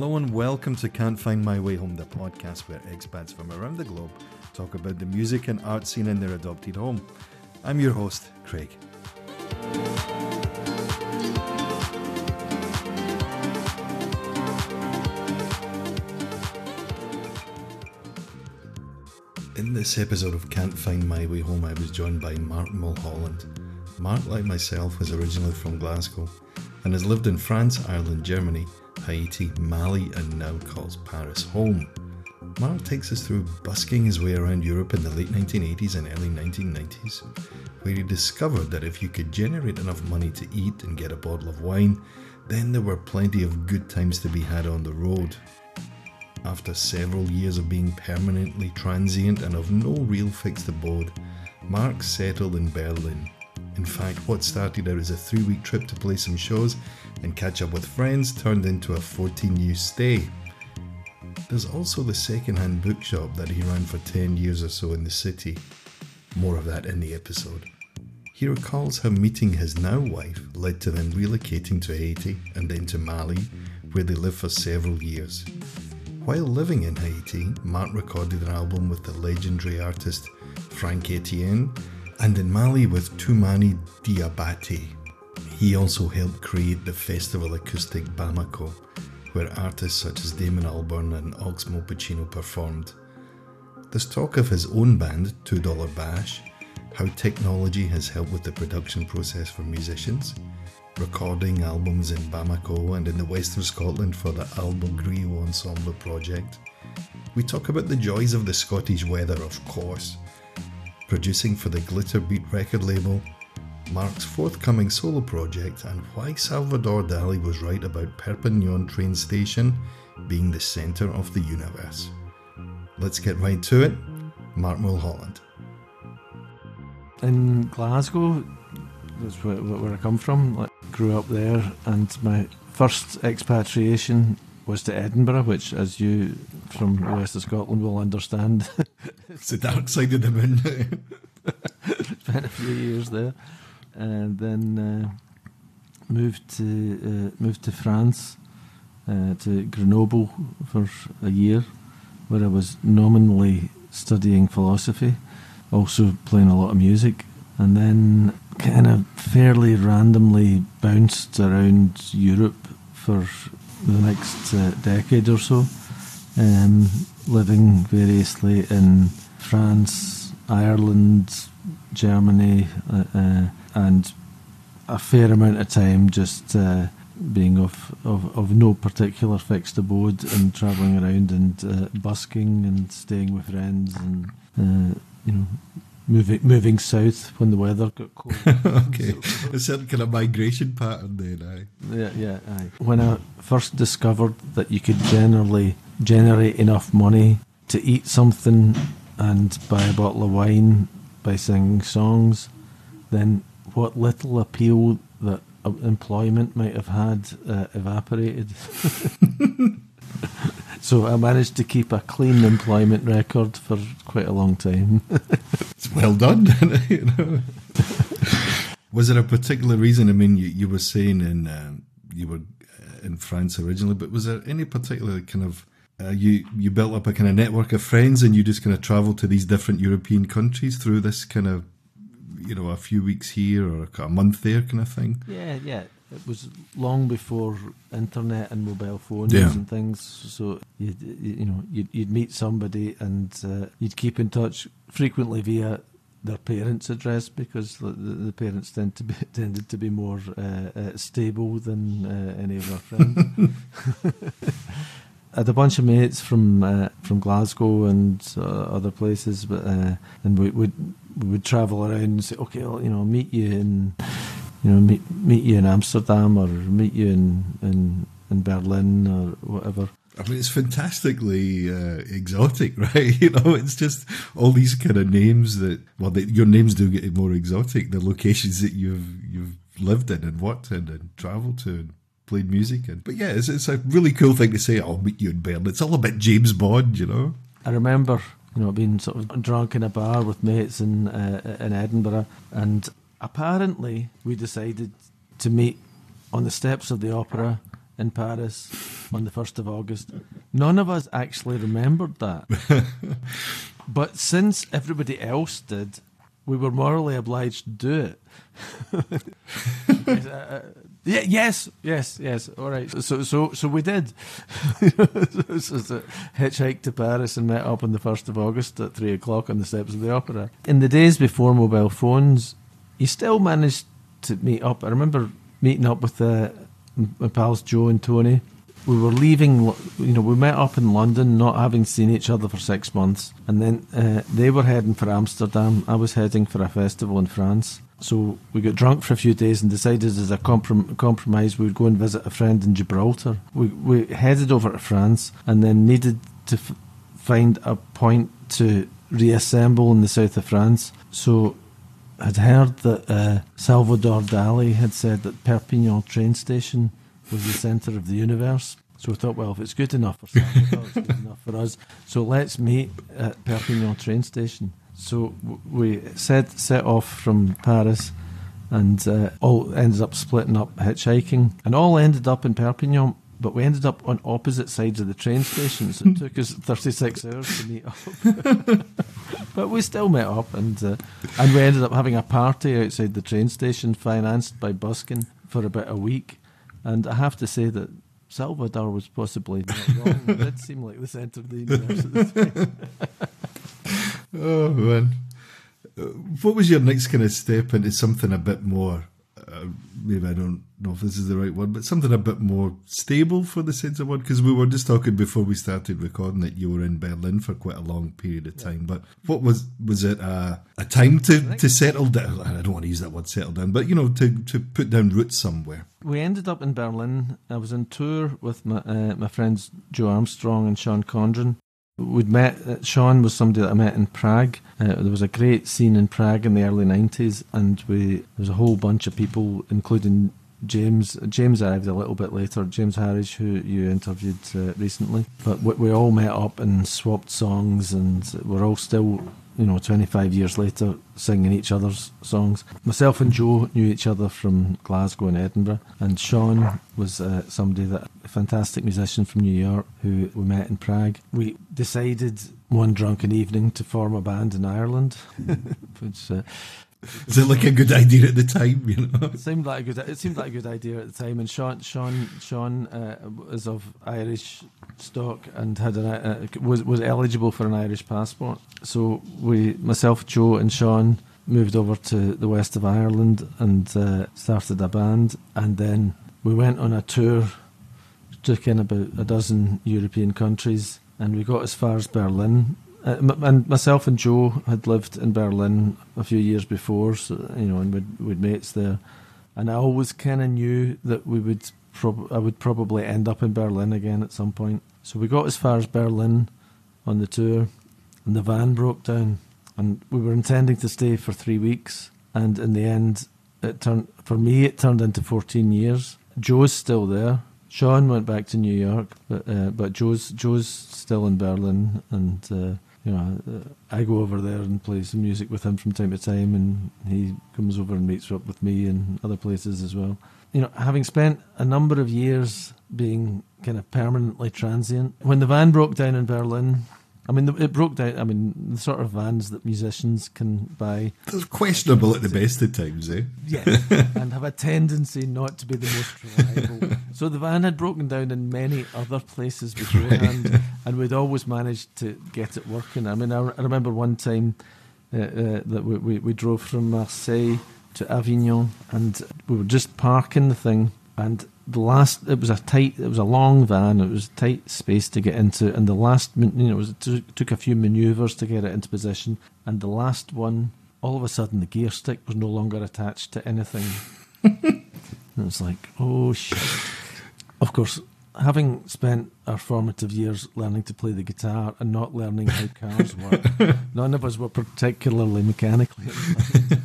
Hello and welcome to Can't Find My Way Home, the podcast where expats from around the globe talk about the music and art scene in their adopted home. I'm your host, Craig. In this episode of Can't Find My Way Home, I was joined by Mark Mulholland. Mark, like myself, was originally from Glasgow and has lived in France, Ireland, Germany, Haiti, Mali, and now calls Paris home. Mark takes us through busking his way around Europe in the late 1980s and early 1990s, where he discovered that if you could generate enough money to eat and get a bottle of wine, then there were plenty of good times to be had on the road. After several years of being permanently transient and of no real fixed abode, Mark settled in Berlin. In fact, what started out as a 3-week trip to play some shows and catch up with friends turned into a 14-year stay. There's also the second-hand bookshop that he ran for 10 years or so in the city. More of that in the episode. He recalls how meeting his now wife led to them relocating to Haiti and then to Mali, where they lived for several years. While living in Haiti, Mark recorded an album with the legendary artist Frank Etienne, and in Mali with Toumani Diabaté. He also helped create the Festival Acoustic Bamako, where artists such as Damon Albarn and Oxmo Puccino performed. There's talk of his own band, $2 Bash, how technology has helped with the production process for musicians, recording albums in Bamako and in the west of Scotland for the Alba Griot Ensemble project. We talk about the joys of the Scottish weather, of course, producing for the Glitterbeat record label, Mark's forthcoming solo project, and why Salvador Dali was right about Perpignan train station being the centre of the universe. Let's get right to it. Mark Mulholland. In Glasgow, that's where I come from, I grew up there, and my first expatriation was to Edinburgh, which, as you from the west of Scotland will understand, it's the dark side of the moon. Spent a few years there, and then moved to France, to Grenoble for a year, where I was nominally studying philosophy, also playing a lot of music, and then kind of fairly randomly bounced around Europe for the next decade or so, living variously in France, Ireland, Germany, and a fair amount of time just being of no particular fixed abode and travelling around and busking and staying with friends and moving south when the weather got cold. Okay, so, a certain kind of migration pattern then, aye? Yeah, aye. When I first discovered that you could generally generate enough money to eat something and buy a bottle of wine by singing songs, then what little appeal that employment might have had evaporated. So I managed to keep a clean employment record for quite a long time. It's well done. You know? Was there a particular reason? I mean, you were saying you were in France originally, but was there any particular kind of you built up a kind of network of friends and you just kind of travelled to these different European countries through this kind of, a few weeks here or a month there kind of thing? Yeah. It was long before internet and mobile phones and things, so you'd meet somebody and you'd keep in touch frequently via their parents' address because the parents tended to be more stable than any of our friends. I had a bunch of mates from Glasgow and other places, but and we would travel around and say, okay, I'll meet you in. Meet you in Amsterdam or meet you in Berlin or whatever. I mean, it's fantastically exotic, right? It's just all these kind of names that, your names do get more exotic. The locations that you've lived in and worked in and travelled to and played music in. But yeah, it's a really cool thing to say, I'll meet you in Berlin. It's all a bit James Bond, I remember, being sort of drunk in a bar with mates in Edinburgh, and apparently, we decided to meet on the steps of the opera in Paris on the 1st of August. None of us actually remembered that. But since everybody else did, we were morally obliged to do it. Yes. All right. So we did. So hitchhiked to Paris and met up on the 1st of August at 3 o'clock on the steps of the Opera. In the days before mobile phones, you still managed to meet up. I remember meeting up with my pals Joe and Tony. We were leaving, we met up in London, not having seen each other for 6 months. And then they were heading for Amsterdam. I was heading for a festival in France. So we got drunk for a few days and decided as a compromise we would go and visit a friend in Gibraltar. We headed over to France and then needed to find a point to reassemble in the south of France. So I'd heard that Salvador Dali had said that Perpignan train station was the centre of the universe. So we thought, well, if it's good enough for Salvador, it's good enough for us. So let's meet at Perpignan train station. So we set off from Paris and all ended up splitting up hitchhiking and all ended up in Perpignan, but we ended up on opposite sides of the train station, so it took us 36 hours to meet up. But we still met up and we ended up having a party outside the train station financed by busking for about a week. And I have to say that Salvador was possibly not wrong. It did seem like the centre of the universe at the time. Oh man, what was your next kind of step into something a bit more, maybe I don't know if this is the right word, but something a bit more stable for the sense of word? Because we were just talking before we started recording that you were in Berlin for quite a long period of time, but what was it a time to settle down? I don't want to use that word settle down, but to put down roots somewhere. We ended up in Berlin. I was on tour with my friends Joe Armstrong and Sean Condren. We'd met, Sean was somebody that I met in Prague. There was a great scene in Prague in the early 90s, and there was a whole bunch of people, including James arrived a little bit later, James Harrish, who you interviewed recently. But we all met up and swapped songs, and we're all still, 25 years later, singing each other's songs. Myself and Joe knew each other from Glasgow and Edinburgh, and Sean was somebody a fantastic musician from New York who we met in Prague. We decided one drunken evening to form a band in Ireland, which... Is it like a good idea at the time? It seemed like a good idea at the time. And Sean is of Irish stock and had was eligible for an Irish passport. So myself, Joe, and Sean moved over to the west of Ireland and started a band. And then we went on a tour, took in about a dozen European countries, and we got as far as Berlin. And myself and Joe had lived in Berlin a few years before, so, and we'd mates there. And I always kind of knew that I would probably end up in Berlin again at some point. So we got as far as Berlin on the tour, and the van broke down. And we were intending to stay for 3 weeks, and in the end, it turned into 14 years. Joe's still there. Sean went back to New York, but Joe's still in Berlin, and I go over there and play some music with him from time to time, and he comes over and meets up with me and other places as well. Having spent a number of years being kind of permanently transient, when the van broke down in Berlin. It broke down. The sort of vans that musicians can buy. They're questionable at the best of times, eh? Yeah, and have a tendency not to be the most reliable. So the van had broken down in many other places beforehand, and we'd always managed to get it working. I remember one time that we drove from Marseille to Avignon, and we were just parking the thing, and it was a long van. It was a tight space to get into, and it took a few manoeuvres to get it into position. And the last one, all of a sudden, the gear stick was no longer attached to anything. And it was like, oh shit! Of course, having spent our formative years learning to play the guitar and not learning how cars work, none of us were particularly mechanically inclined.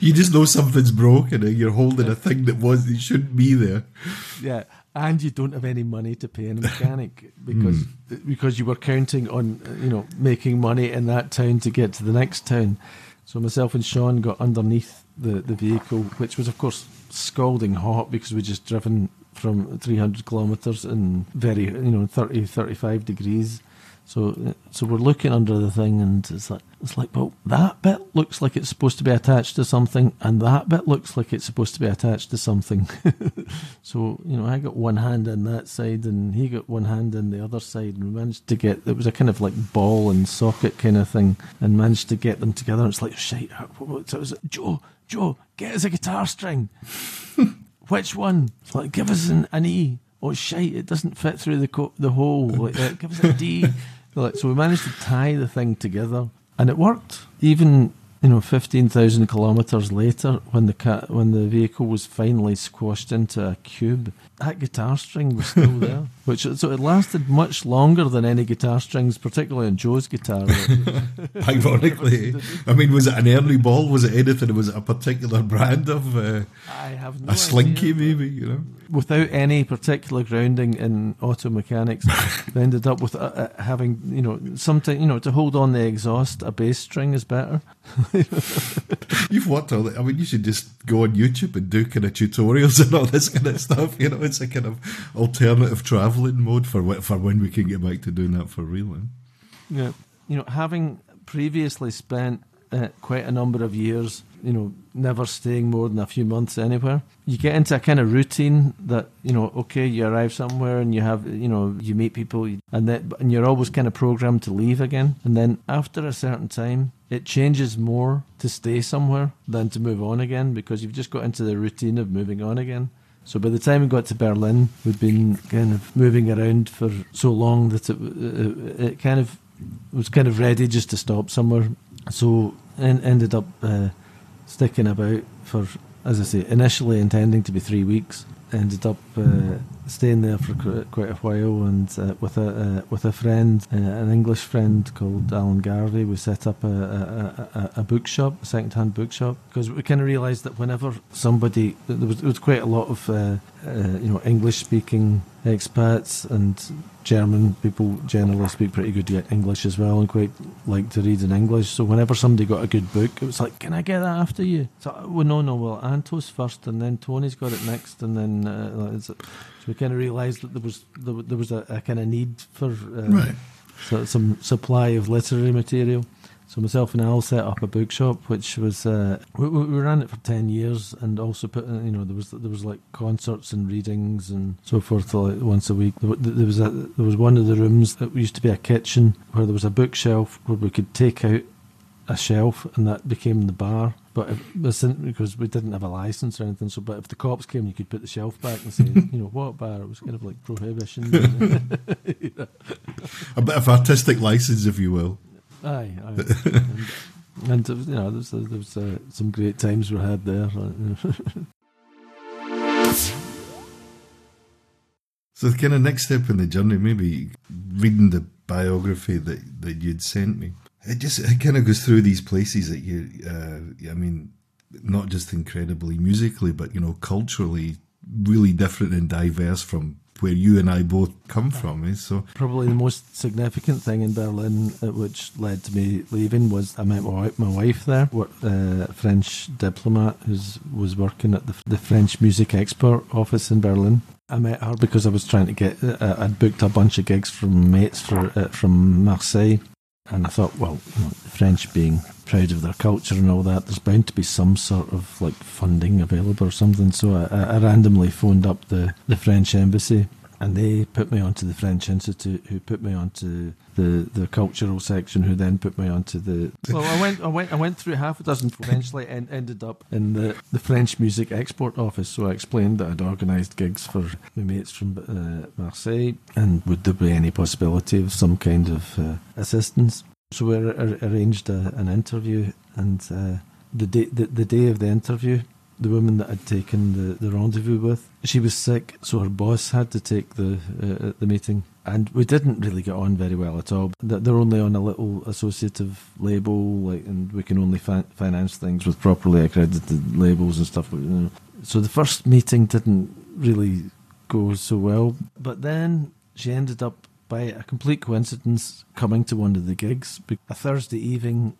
You just know something's broken and you're holding a thing it shouldn't be there. Yeah, and you don't have any money to pay a mechanic because you were counting on making money in that town to get to the next town. So myself and Sean got underneath the vehicle, which was of course scalding hot because we'd just driven from 300 kilometres in very, 30, 35 degrees. So we're looking under the thing, and it's like, well, that bit looks like it's supposed to be attached to something, and that bit looks like it's supposed to be attached to something. So, I got one hand on that side, and he got one hand on the other side, and we managed to get, it was a kind of like ball and socket kind of thing, and managed to get them together. And it's like, shit, what was it? Joe, get us a guitar string. Which one? It's like, give us an E. Oh, shite, it doesn't fit through the hole. Like, give us a D. Like, so we managed to tie the thing together, and it worked. Even, 15,000 kilometres later, when the vehicle was finally squashed into a cube, that guitar string was still there. So it lasted much longer than any guitar strings, particularly on Joe's guitar. Ironically. I mean, was it an early ball? Was it anything? Was it a particular brand of I have no idea. Slinky, maybe, Without any particular grounding in auto mechanics, they ended up with having, something, to hold on the exhaust, a bass string is better. You've worked all that. I mean, you should just go on YouTube and do kind of tutorials and all this kind of stuff, It's a kind of alternative travelling mode for when we can get back to doing that for real. Yeah, having previously spent quite a number of years, never staying more than a few months anywhere, you get into a kind of routine that, you arrive somewhere and you have, you meet people, and you're always kind of programmed to leave again. And then after a certain time, it changes more to stay somewhere than to move on again, because you've just got into the routine of moving on again. So by the time we got to Berlin, we'd been kind of moving around for so long that it kind of was kind of ready just to stop somewhere. So ended up sticking about for, as I say, initially intending to be 3 weeks. Ended up staying there for quite a while, and with a friend, an English friend called Alan Garvey, we set up a bookshop, a second-hand bookshop, because we kind of realised that whenever somebody, there was quite a lot of English-speaking expats, and German people generally speak pretty good English as well, and quite like to read in English. So whenever somebody got a good book, it was like, can I get that after you? So, well, no, Anto's first, and then Tony's got it next, and then so we kind of realised that there was a kind of need for some supply of literary material. So myself and Al set up a bookshop, which was we ran it for 10 years, and also put there was like concerts and readings and so forth like once a week. There was one of the rooms that used to be a kitchen where there was a bookshelf where we could take out a shelf, and that became the bar. But because we didn't have a license or anything, but if the cops came, you could put the shelf back and say, what bar? It was kind of like prohibition. A bit of artistic license, if you will. Aye. and there was some great times we had there. So the kind of next step in the journey, maybe reading the biography that you'd sent me, it kind of goes through these places that you, not just incredibly musically, but culturally really different and diverse from where you and I both come from. So probably the most significant thing in Berlin, which led to me leaving, was I met my wife there, a French diplomat who was working at the French Music Export Office in Berlin. I met her because I was trying to get, I'd booked a bunch of gigs from mates from Marseille, and I thought, well, the French being proud of their culture and all that, there's bound to be some sort of like funding available or something. So I randomly phoned up the French embassy, and they put me onto the French Institute, who put me onto the cultural section, who then put me onto the. Well, I went through half a dozen eventually, and ended up in the French Music Export Office. So I explained that I'd organised gigs for my mates from Marseille, and would there be any possibility of some kind of assistance? So we arranged an interview, and the day of the interview, the woman that I'd taken the rendezvous with, she was sick, so her boss had to take the meeting. And we didn't really get on very well at all. They're only on a little associative label, and we can only finance things with properly accredited labels and stuff. So the first meeting didn't really go so well. But then she ended up, by a complete coincidence, coming to one of the gigs. A Thursday evening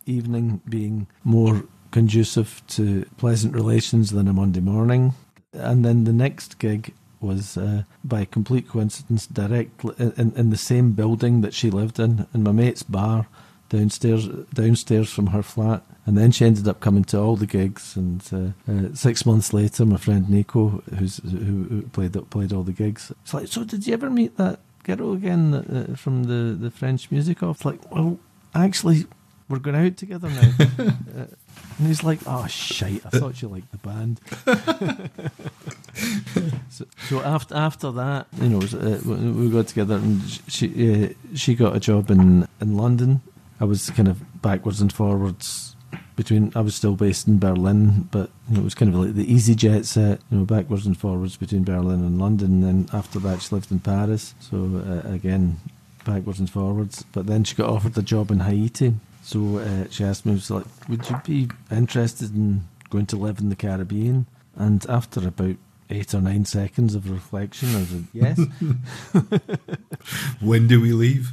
being more conducive to pleasant relations than a Monday morning. And then the next gig was, by complete coincidence, directly in the same building that she lived in my mate's bar downstairs from her flat. And then she ended up coming to all the gigs, and 6 months later, my friend Nico, who played all the gigs, it's like, so did you ever meet that girl again from the French music off? Like, well, actually, we're going out together now. And he's like, oh, shite, I thought you liked the band. So after that, you know, we got together, and she got a job in London. I was kind of backwards and forwards between. I was still based in Berlin, but you know, it was kind of like the easy jet set, you know, backwards and forwards between Berlin and London. And then after that, she lived in Paris. So again, backwards and forwards. But then she got offered a job in Haiti. So she asked me, she was like, would you be interested in going to live in the Caribbean? And after about 8 or 9 seconds of reflection, I said, yes. When do we leave?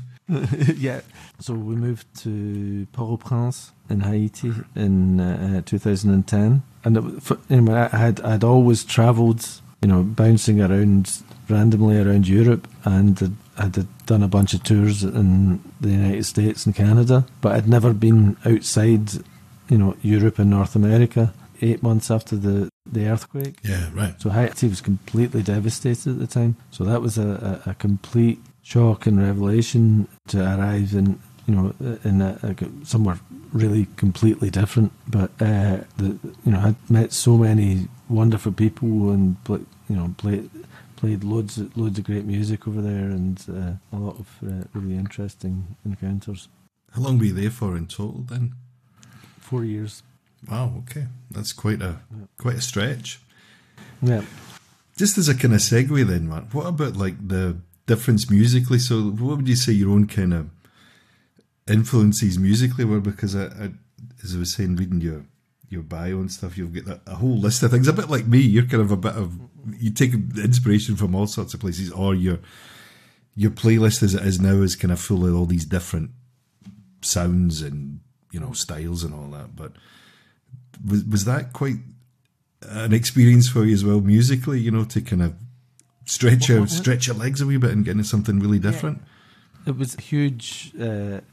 Yeah. So we moved to Port-au-Prince in Haiti in 2010. And anyway, I'd always travelled, you know, bouncing around randomly around Europe, and I had done a bunch of tours in the United States and Canada, but I'd never been outside, you know, Europe and North America. 8 months after the earthquake. Yeah, right. So Haiti was completely devastated at the time. So that was a complete shock and revelation to arrive in, you know, in somewhere really completely different. But you know, I'd met so many wonderful people, and you know, played loads of great music over there, and a lot of really interesting encounters. How long were you there for in total then? 4 years. Wow, okay, that's quite a stretch. Yeah. Just as a kind of segue then, Mark, what about like the difference musically? So what would you say your own kind of influences musically were? Because I as I was saying, reading your bio and stuff, you've got a whole list of things. A bit like me, you're kind of a bit of, you take inspiration from all sorts of places, or your playlist as it is now is kind of full of all these different sounds and, you know, styles and all that. But was that quite an experience for you as well musically, you know, to kind of stretch your legs a wee bit and get into something really different? Yeah. It was a huge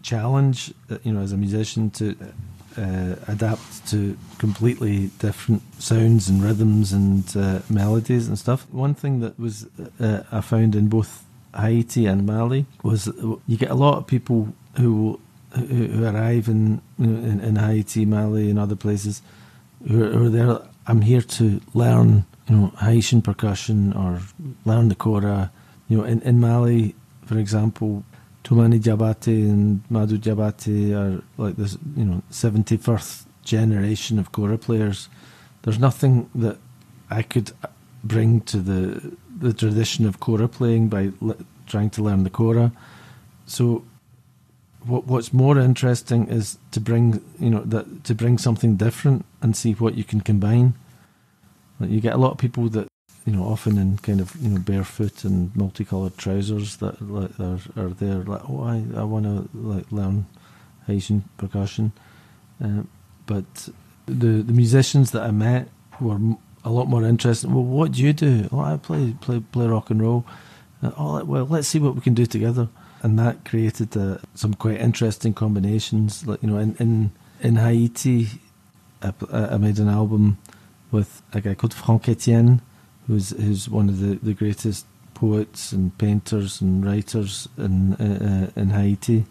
challenge, you know, as a musician to adapt to completely different sounds and rhythms and melodies and stuff. One thing that was I found in both Haiti and Mali was you get a lot of people who arrive in Haiti, Mali, and other places who are there. I'm here to learn, you know, Haitian percussion or learn the kora. You know, in Mali, for example, Toumani Diabaté and Madou Diabaté are like this, you know, 71st generation of kora players. There's nothing that I could bring to the tradition of kora playing by trying to learn the kora. So what's more interesting is to bring, you know, to bring something different and see what you can combine. Like you get a lot of people that, you know, often in kind of, you know, barefoot and multicoloured trousers that like, are there like, oh, I want to like learn Haitian percussion, but the musicians that I met were a lot more interested. Well, what do you do? Oh, I play rock and roll. Oh, well, let's see what we can do together. And that created some quite interesting combinations. Like, you know, in Haiti, I made an album with a guy called Frank Etienne, who's one of the greatest poets and painters and writers in Haiti.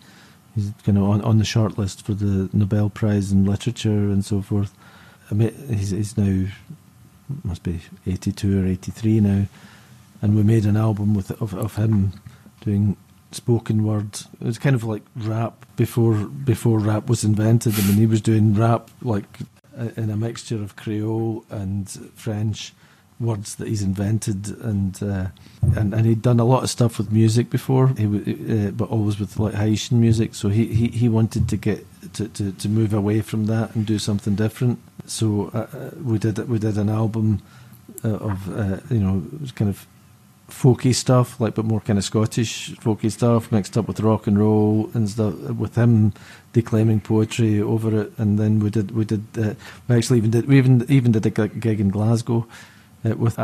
He's kind of on the short list for the Nobel Prize in Literature and so forth. I mean, he's now must be 82 or 83 now, and we made an album with of him doing spoken word. It was kind of like rap before rap was invented. I mean, he was doing rap like in a mixture of Creole and French words that he's invented, and he'd done a lot of stuff with music before, but always with like Haitian music. So he wanted to get to move away from that and do something different. So we did an album of you know, it was kind of folky stuff, like, but more kind of Scottish folky stuff mixed up with rock and roll and stuff. With him declaiming poetry over it, and then we actually even did a gig in Glasgow. with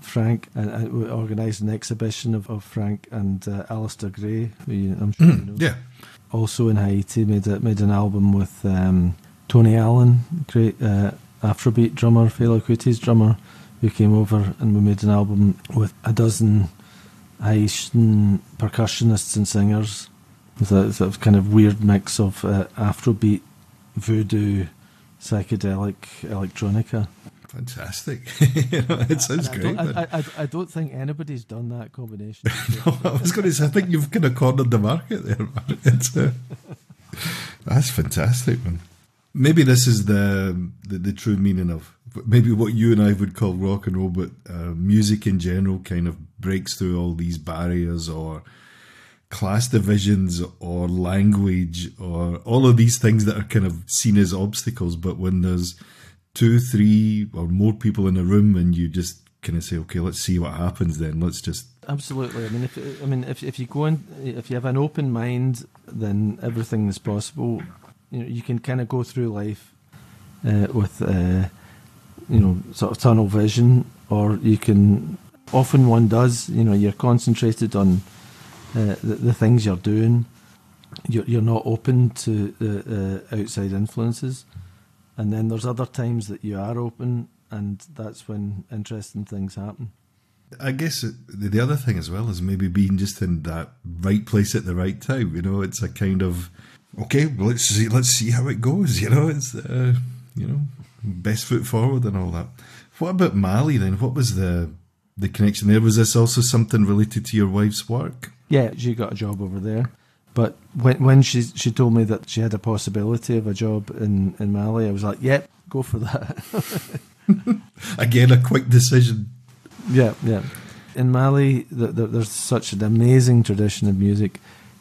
Frank, and we organised an exhibition of Frank and Alistair Gray, who I'm sure you know. Yeah. Also in Haiti, made an album with Tony Allen, great Afrobeat drummer, Fela Kuti's drummer, who came over, and we made an album with a dozen Haitian percussionists and singers, with a sort of kind of weird mix of Afrobeat, voodoo, psychedelic, electronica. Fantastic. You know, it sounds great. I don't think anybody's done that combination. No, I was going to say, I think you've kind of cornered the market there, man. It's, that's fantastic, man. Maybe this is the true meaning of maybe what you and I would call rock and roll, but music in general kind of breaks through all these barriers or class divisions or language or all of these things that are kind of seen as obstacles. But when there's 2, 3 or more people in a room, and you just kind of say, okay, let's see what happens then. Let's just... Absolutely. I mean, if you go in, if you have an open mind, then everything is possible. You know, you can kind of go through life with, you know, sort of tunnel vision, or you can, often one does, you know, you're concentrated on the things you're doing. You're not open to outside influences. And then there's other times that you are open, and that's when interesting things happen. I guess the other thing as well is maybe being just in that right place at the right time. You know, it's a kind of, okay, well, let's see how it goes. You know, it's you know, best foot forward and all that. What about Mali then? What was the connection there? Was this also something related to your wife's work? Yeah, she got a job over there. But when she told me that she had a possibility of a job in Mali, I was like, yep, go for that. Again, a quick decision. Yeah, yeah. In Mali, there's such an amazing tradition of music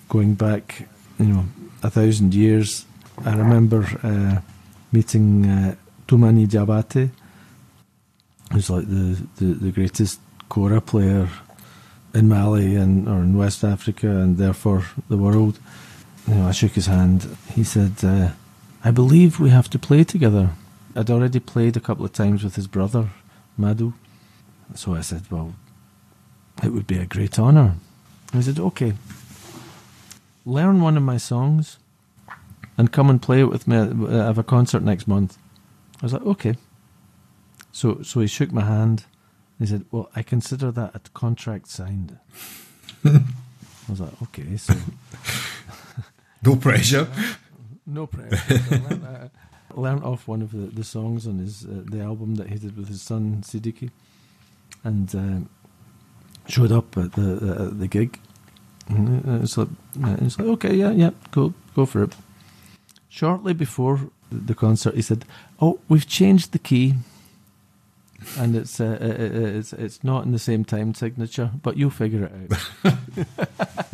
going back, you know, 1,000 years. I remember meeting Toumani Diabaté, who's like the greatest kora player in Mali or in West Africa, and therefore the world. You know, I shook his hand. He said, I believe we have to play together. I'd already played a couple of times with his brother, Madou. So I said, well, it would be a great honour. He said, okay, learn one of my songs and come and play it with me. I have a concert next month. I was like, okay. So he shook my hand. He said, well, I consider that a contract signed. I was like, okay, so... No pressure. No pressure. So I learned off one of the songs on his the album that he did with his son, Siddiqui, and showed up at the gig. And it's like, okay, yeah, go for it. Shortly before the concert, he said, oh, we've changed the key. And it's not in the same time signature, but you'll figure it out.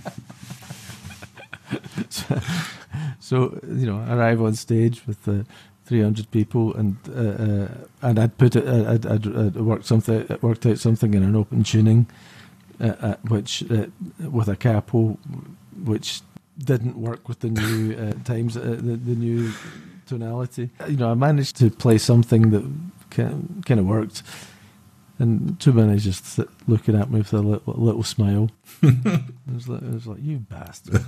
so you know, arrive on stage with 300 people, and I'd put it, I'd worked out something in an open tuning, which with a capo, which didn't work with the new times, the new tonality. You know, I managed to play something that kind of worked, and Toumani just looking at me with a little smile. I was like, you bastard.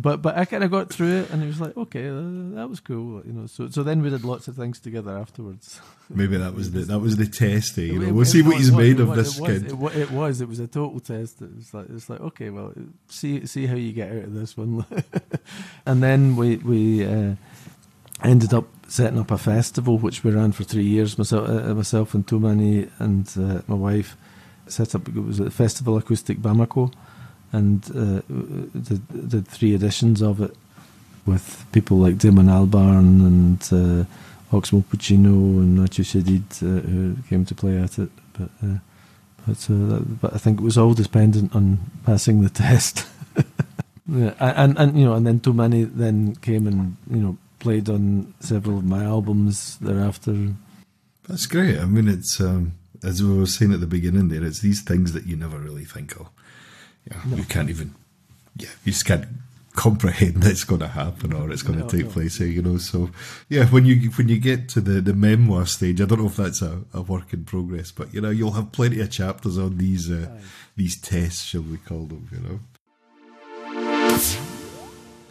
but I kind of got through it, and he was like, okay, that was cool, you know. So then we did lots of things together afterwards. Maybe that was the test, eh? You know, we'll see what he's made of this kid. It was a total test. It's like okay, well, see how you get out of this one. And then we ended up setting up a festival, which we ran for 3 years. Myself and Toumani and my wife set up. It was a Festival Acoustic Bamako, and did 3 editions of it with people like Damon Albarn and Oxmo Puccino and Nacho Shadid, who came to play at it. But I think it was all dependent on passing the test. Yeah, and you know, and then Toumani then came and, you know, played on several of my albums thereafter. That's great. I mean, it's as we were saying at the beginning there, it's these things that you never really think of. Yeah, no. You can't even, yeah, you just can't comprehend it's going to happen or it's going to take place here, you know. So yeah, when you get to the memoir stage, I don't know if that's a work in progress, but you know, you'll have plenty of chapters on these tests, shall we call them, you know.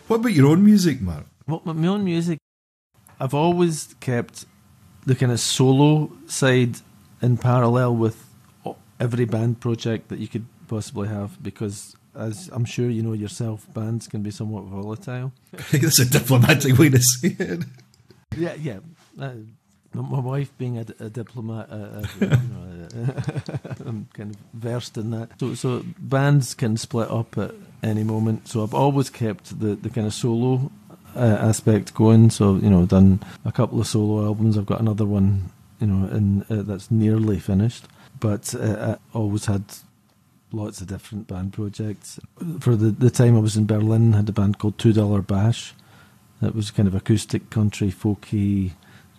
What about your own music, Mark? Well, my own music, I've always kept the kind of solo side in parallel with every band project that you could possibly have, because as I'm sure you know yourself, bands can be somewhat volatile. That's a diplomatic way to say it. Yeah, yeah. My wife being a diplomat, I'm kind of versed in that. So bands can split up at any moment. So I've always kept the kind of solo aspect going. So, you know, done a couple of solo albums. I've got another one, you know, that's nearly finished. But I always had lots of different band projects. For the time I was in Berlin, I had a band called $2 Bash. It was kind of acoustic, country, folky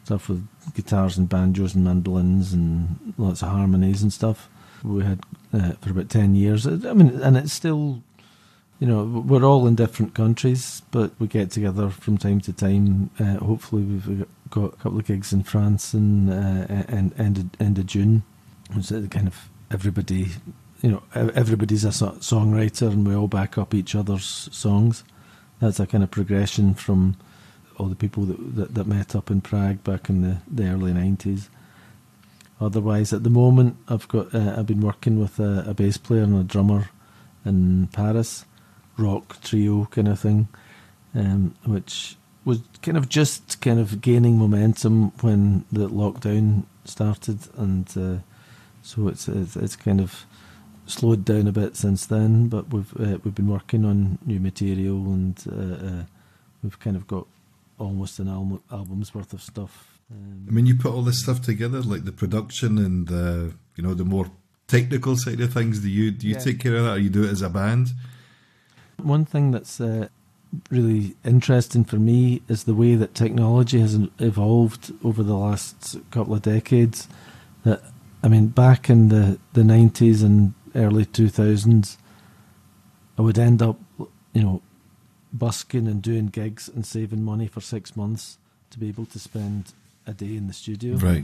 stuff with guitars and banjos and mandolins and lots of harmonies and stuff. We had for about 10 years. I mean, and it's still, you know, we're all in different countries, but we get together from time to time. Hopefully we've got a couple of gigs in France in end of June. It's kind of everybody, you know, everybody's a songwriter and we all back up each other's songs. That's a kind of progression from all the people that met up in Prague back in the early 90s. Otherwise, at the moment, I've been working with a bass player and a drummer in Paris, rock trio kind of thing, which was kind of gaining momentum when the lockdown started, and so it's kind of slowed down a bit since then. But we've been working on new material, and we've kind of got almost an album's worth of stuff. I mean, you put all this stuff together, like the production and the, you know, the more technical side of things. Do you take care of that, or you do it as a band? One thing that's really interesting for me is the way that technology has evolved over the last couple of decades. That, I mean, back in the 90s and early 2000s, I would end up, you know, busking and doing gigs and saving money for 6 months to be able to spend a day in the studio. Right.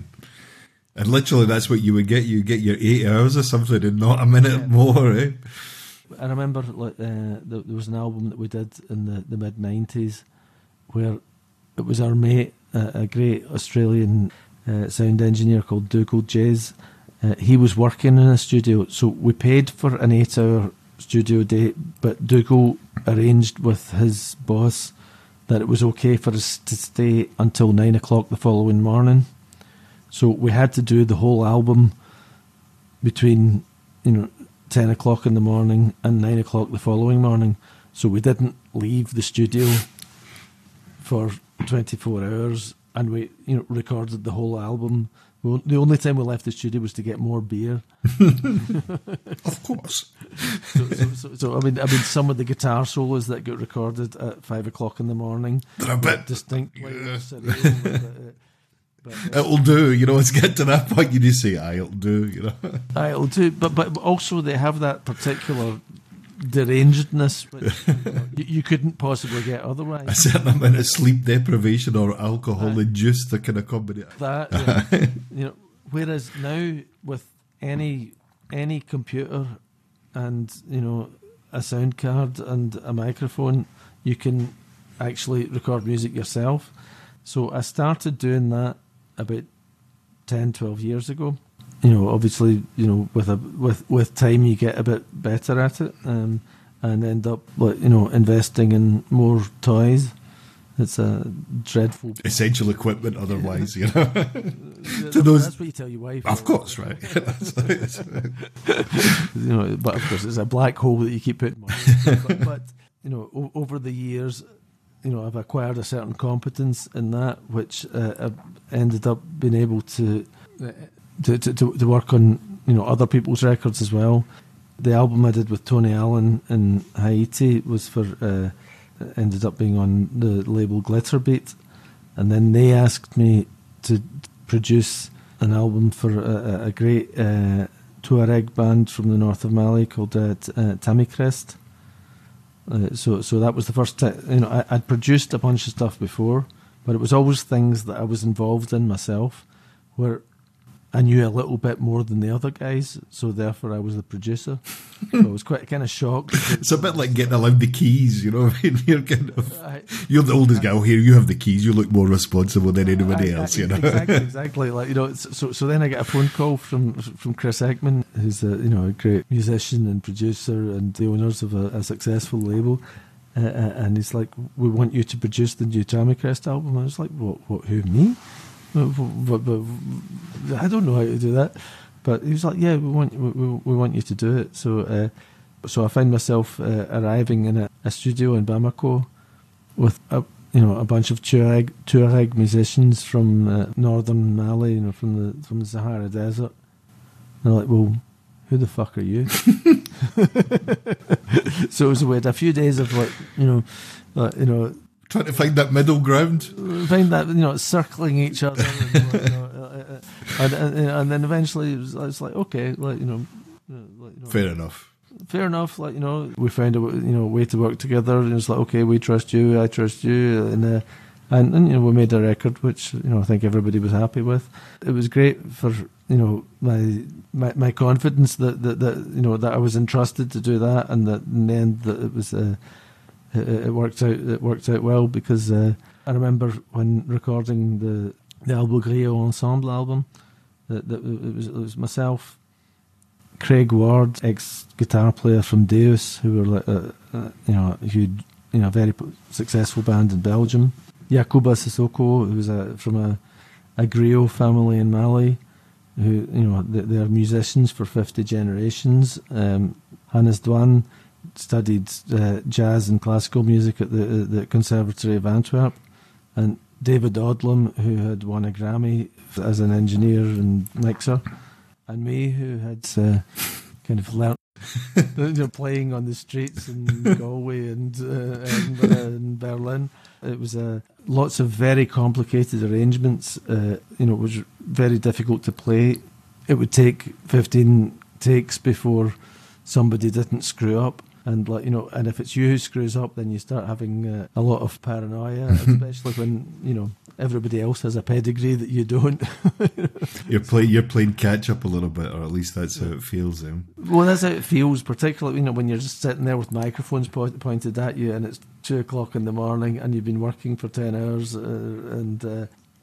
And literally that's what you would get. You get your 8 hours or something and not a minute more, eh? I remember there was an album that we did in the mid-90s where it was our mate, a great Australian sound engineer called Dougal Jays. He was working in a studio, so we paid for an 8-hour studio day, but Dougal arranged with his boss that it was okay for us to stay until 9 o'clock the following morning. So we had to do the whole album between, you know, 10 o'clock in the morning and 9 o'clock the following morning. So we didn't leave the studio for 24 hours, and we, you know, recorded the whole album. The only time we left the studio was to get more beer. Of course. So I mean, some of the guitar solos that got recorded at 5 o'clock in the morning, they're a bit distinctly surreal, but it'll do, you know. It's get to that point, you just say, "I'll do," you know. I'll do, but also they have that particular derangedness which you couldn't possibly get otherwise. A certain amount of sleep deprivation or alcohol induced to kind of combination. That, yeah. You know, whereas now with any computer and, you know, a sound card and a microphone, you can actually record music yourself. So I started doing that about 10, 12 years ago. You know, obviously, you know, with time you get a bit better at it, and end up, like, you know, investing in more toys. It's a dreadful essential equipment, otherwise, you know. To those, that's what you tell your wife. Of course, right? You know, but of course, it's a black hole that you keep putting money into. But you know, over the years, you know, I've acquired a certain competence in that, which I've ended up being able to work on, you know, other people's records as well. The album I did with Tony Allen in Haiti was ended up being on the label Glitterbeat, and then they asked me to produce an album for a great Tuareg band from the north of Mali called Tamikrest, So that was the first time. You know, I'd produced a bunch of stuff before, but it was always things that I was involved in myself, where I knew a little bit more than the other guys, so therefore I was the producer. So I was quite kind of shocked. It's a bit like getting allowed the keys, you know what I mean? You're kind of, you're the oldest guy here, you have the keys, you look more responsible than anybody else, you know? Exactly. Like, you know, so then I get a phone call from Chris Ekman, who's a, you know, a great musician and producer and the owners of a successful label. And he's like, we want you to produce the new Tamikrest album. I was like, what, who, me? But I don't know how to do that. But he was like, "Yeah, we want you to do it." So I find myself arriving in a studio in Bamako with a bunch of Tuareg musicians from northern Mali, you know, from the Sahara Desert. And I'm like, "Well, who the fuck are you?" So it was weird. A few days of trying to find that middle ground. Find that, circling each other. And then eventually it was like, okay, Fair enough. Like, we found a way to work together. And it's like, okay, we trust you, I trust you. And we made a record, which, I think everybody was happy with. It was great for, my confidence that I was entrusted to do that. And that in the end that it was... It worked out well because I remember when recording the Alba Griot Ensemble album, it was myself, Craig Ward, ex-guitar player from Deus, who were like a very successful band in Belgium, Yacouba Sissoko, who was from a Griot family in Mali, who they're musicians for 50 generations, Hannes Duan. Studied jazz and classical music at the Conservatory of Antwerp, and David Odlum, who had won a Grammy as an engineer and mixer, and me, who had kind of learnt playing on the streets in Galway and Edinburgh and Berlin. It was lots of very complicated arrangements. It was very difficult to play. It would take 15 takes before somebody didn't screw up. And and if it's you who screws up, then you start having a lot of paranoia, especially when everybody else has a pedigree that you don't. You're playing catch up a little bit, or at least that's how it feels. Well, that's how it feels, particularly when you're just sitting there with microphones pointed at you, and it's 2:00 in the morning, and you've been working for 10 hours,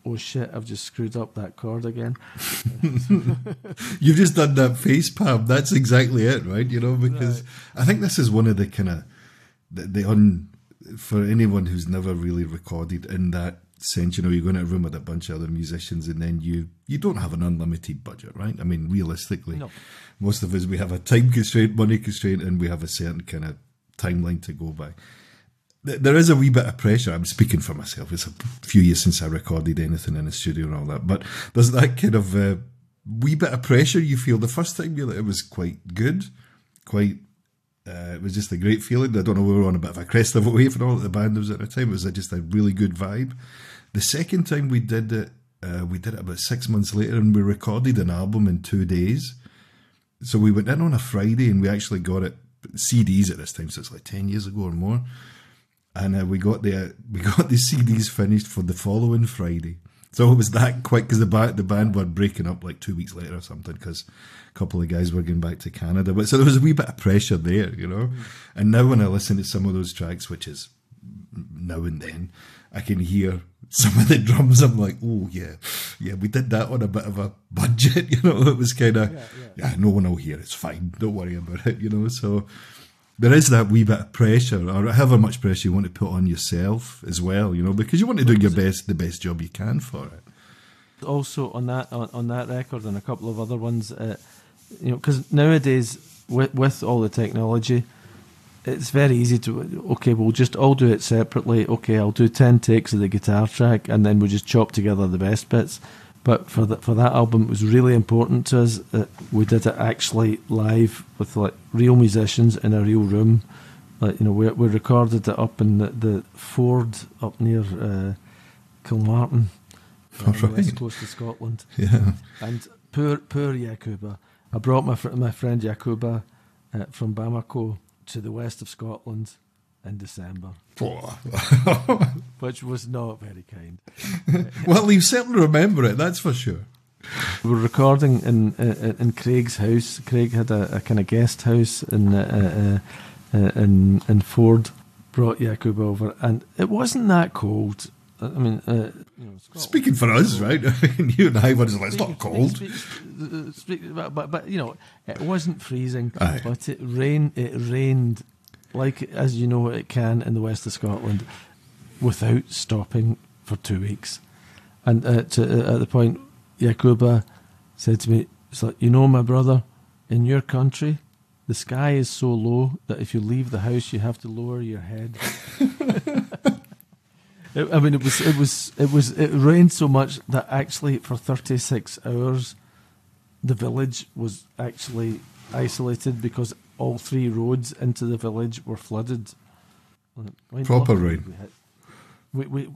oh shit, I've just screwed up that chord again. You've just done that face palm. That's exactly it, right? Because I think this is one of the kind of, for anyone who's never really recorded in that sense, you're going to a room with a bunch of other musicians and then you don't have an unlimited budget, right? I mean, realistically, no. Most of us, we have a time constraint, money constraint, and we have a certain kind of timeline to go by. There is a wee bit of pressure. I'm speaking for myself. It's a few years since I recorded anything in a studio and all that. But there's that kind of wee bit of pressure you feel. The first time it was quite good. It was just a great feeling. I don't know, we were on a bit of a crest of a wave and all that the band was at the time. It was just a really good vibe. The second time we did it about 6 months later, and we recorded an album in 2 days. So we went in on a Friday and we actually got it CDs at this time. So it's like 10 years ago or more. And we got the CDs finished for the following Friday. So it was that quick, because the band were breaking up like 2 weeks later or something, because a couple of guys were going back to Canada. But so there was a wee bit of pressure there, And now when I listen to some of those tracks, which is now and then, I can hear some of the drums. I'm like, oh yeah, we did that on a bit of a budget, It was kind of, yeah, no one will hear. It's fine. Don't worry about it, So... there is that wee bit of pressure, or however much pressure you want to put on yourself as well, because you want to do the best job you can for it. Also on that record and a couple of other ones, because nowadays with all the technology, it's very easy to, okay, we'll just all do it separately. Okay, I'll do 10 takes of the guitar track and then we'll just chop together the best bits. But for that album, it was really important to us that we did it actually live with real musicians in a real room. We recorded it up in the Ford up near Kilmartin, on the west coast of Scotland. Yeah. And poor Yacouba. I brought my friend Yacouba from Bamako to the west of Scotland in December. Which was not very kind. Well, you certainly remember it, that's for sure. We were recording in Craig's house. Craig had a kind of guest house in Ford. Brought Yacouba over, and it wasn't that cold. I mean, you know, speaking for us, right? You and I were just like, it's not cold. But you know, it wasn't freezing. Aye. But it rained. It rained like, as you know, it can in the west of Scotland, without stopping for 2 weeks. And at the point, Yacouba said to me, "It's like, you know, my brother, in your country, the sky is so low that if you leave the house, you have to lower your head." I mean, it rained so much that actually for 36 hours, the village was actually isolated because all three roads into the village were flooded. I mean, proper rain.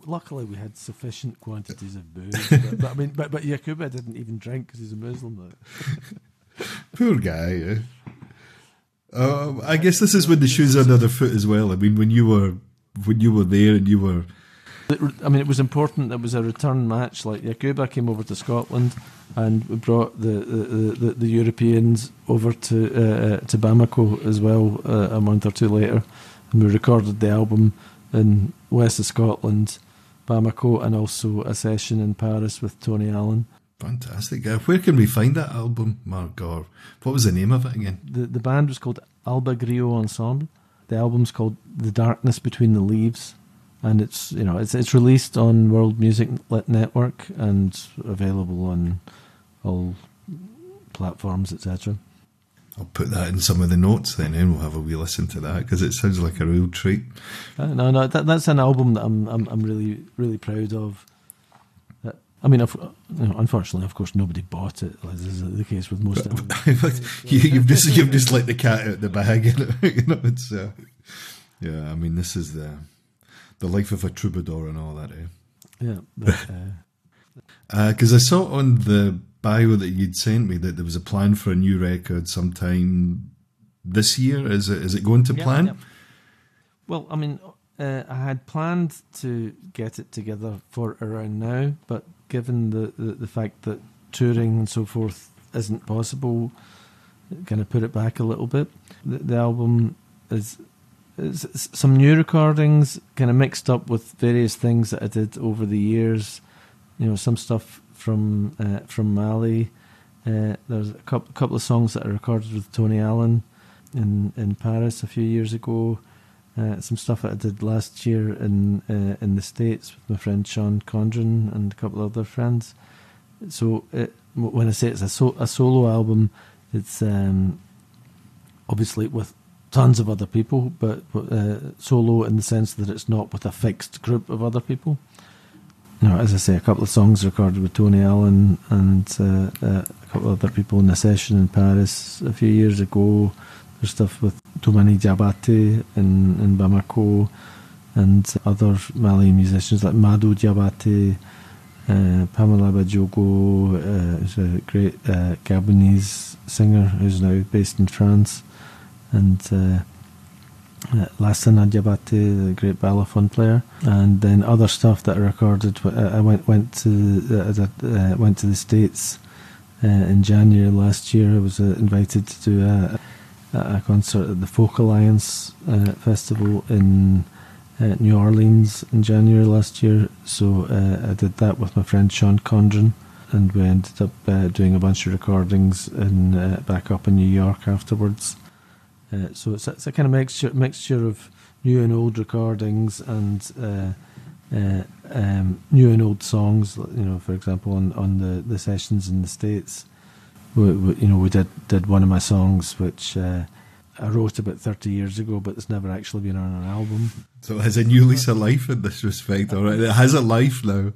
Luckily, we had sufficient quantities of booze. But Yacouba didn't even drink because he's a Muslim now. Poor guy. Yeah. I guess this is when the shoes are another foot as well. I mean, when you were there and you were, I mean, it was important. It was a return match. Like, Yacouba came over to Scotland, and we brought the Europeans over to Bamako as well a month or two later, and we recorded the album in west of Scotland, Bamako, and also a session in Paris with Tony Allen. Fantastic. Where can we find that album, Mark? Or what was the name of it again? The band was called Alba Griot Ensemble. The album's called The Darkness Between the Leaves, and it's, you know, it's released on World Music Network and available on all platforms, etc. I'll put that in some of the notes then, and we'll have a wee listen to that because it sounds like a real treat. No, that's an album that I'm really, really proud of. I mean, unfortunately, of course, nobody bought it, as is the case with most albums. You've just let the cat out of the bag. You know, it's, yeah, I mean, this is the life of a troubadour and all that, eh? Yeah. Because I saw on the bio that you'd sent me that there was a plan for a new record sometime this year. Is it going to plan? Yeah. Well, I mean, I had planned to get it together for around now, but given the fact that touring and so forth isn't possible, kind of put it back a little bit. The album is some new recordings, kind of mixed up with various things that I did over the years. You know, some stuff from Mali. There's a couple of songs that I recorded with Tony Allen in Paris a few years ago. Some stuff that I did last year in the States with my friend Sean Condren and a couple of other friends. So when I say it's a solo album, it's obviously with tons of other people, but solo in the sense that it's not with a fixed group of other people. You know, as I say, a couple of songs recorded with Tony Allen and a couple of other people in a session in Paris a few years ago. There's stuff with Toumani Diabaté in Bamako and other Mali musicians like Madou Diabaté, Pamela Badjogo, who's a great Gabonese singer who's now based in France, and Lassa Nadyabati, the great balafon player, and then other stuff that I recorded. I went to the States in January last year. I was invited to do a concert at the Folk Alliance Festival in New Orleans in January last year. So I did that with my friend Sean Condren, and we ended up doing a bunch of recordings back up in New York afterwards. So it's a kind of mixture of new and old recordings and new and old songs. You know, for example, on the sessions in the States, we did one of my songs which I wrote about 30 years ago, but it's never actually been on an album. So it has a new lease of life in this respect, all right? It has a life now.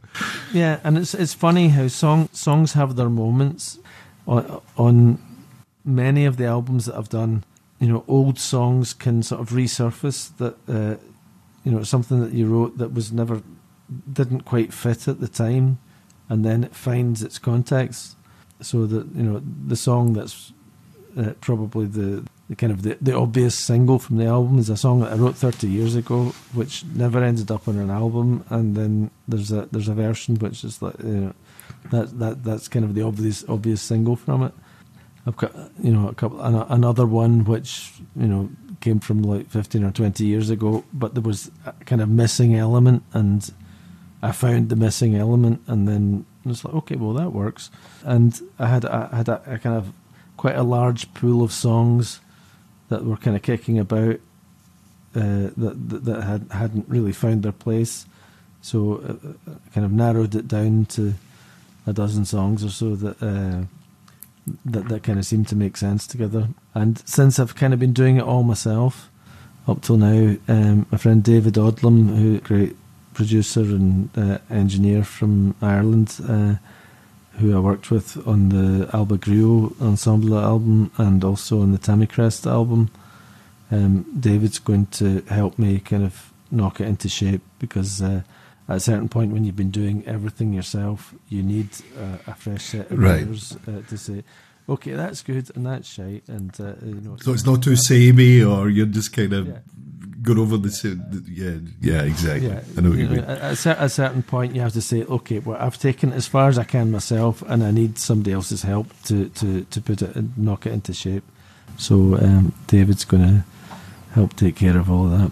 Yeah, and it's funny how songs have their moments. On many of the albums that I've done, you know, old songs can sort of resurface that, you know, something that you wrote that was never, didn't quite fit at the time, and then it finds its context. So that, you know, the song that's probably the the obvious single from the album is a song that I wrote 30 years ago, which never ended up on an album. And then there's a version which is like, that's kind of the obvious single from it. I've got another one which came from like 15 or 20 years ago, but there was a kind of missing element, and I found the missing element, and then it's like, okay, well, that works. And I had a kind of quite a large pool of songs that were kind of kicking about that hadn't really found their place, so I kind of narrowed it down to a dozen songs or so that kind of seemed to make sense together. And since I've kind of been doing it all myself up till now, my friend David Odlum, who great producer and engineer from Ireland, who I worked with on the Alba Griot Ensemble album and also on the Tamikrest album, David's going to help me kind of knock it into shape, because at a certain point when you've been doing everything yourself, you need a fresh set of ears to say, okay, that's good and that's shite. And, so it's not too samey, or you're just kind of go over the... Yeah, exactly. Yeah, I know what you mean. At a certain point, you have to say, okay, well, I've taken it as far as I can myself and I need somebody else's help to put it and knock it into shape. So David's going to help take care of all that.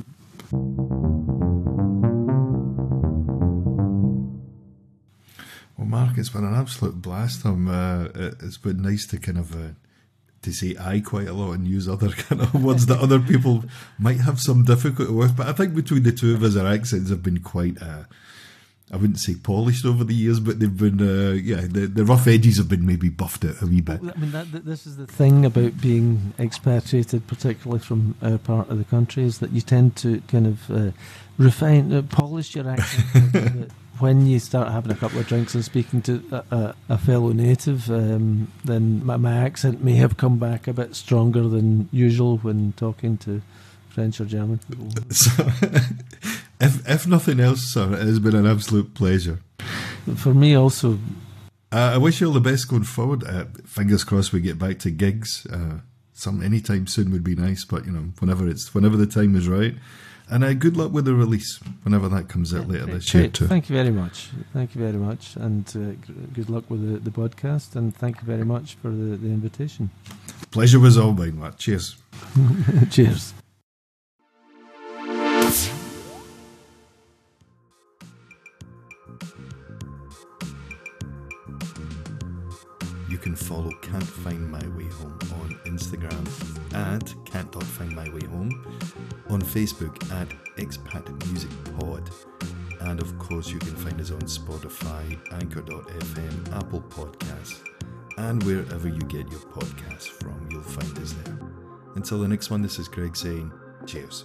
Well, Mark, it's been an absolute blast. It's been nice to kind of to say "I" quite a lot and use other kind of words that other people might have some difficulty with. But I think between the two of us, our accents have been quite, I wouldn't say polished over the years, but they've been, the rough edges have been maybe buffed out a wee bit. I mean, this is the thing about being expatriated, particularly from our part of the country, is that you tend to kind of refine, polish your accent a bit. When you start having a couple of drinks and speaking to a fellow native, then my accent may have come back a bit stronger than usual when talking to French or German people. So, if nothing else, sir, it has been an absolute pleasure. For me also. I wish you all the best going forward. Fingers crossed we get back to gigs. Anytime soon would be nice, but whenever the time is right. And good luck with the release, whenever that comes out later this year too. Thank you very much. Thank you very much. And good luck with the podcast. And thank you very much for the invitation. Pleasure was all mine, lad. Cheers. Cheers. You can follow Can't Find My Way Home on Instagram at can't.findmywayhome, on Facebook at Expat Music Pod, and of course you can find us on Spotify, Anchor.fm, Apple Podcasts, and wherever you get your podcasts from, you'll find us there. Until the next one, this is Craig saying cheers.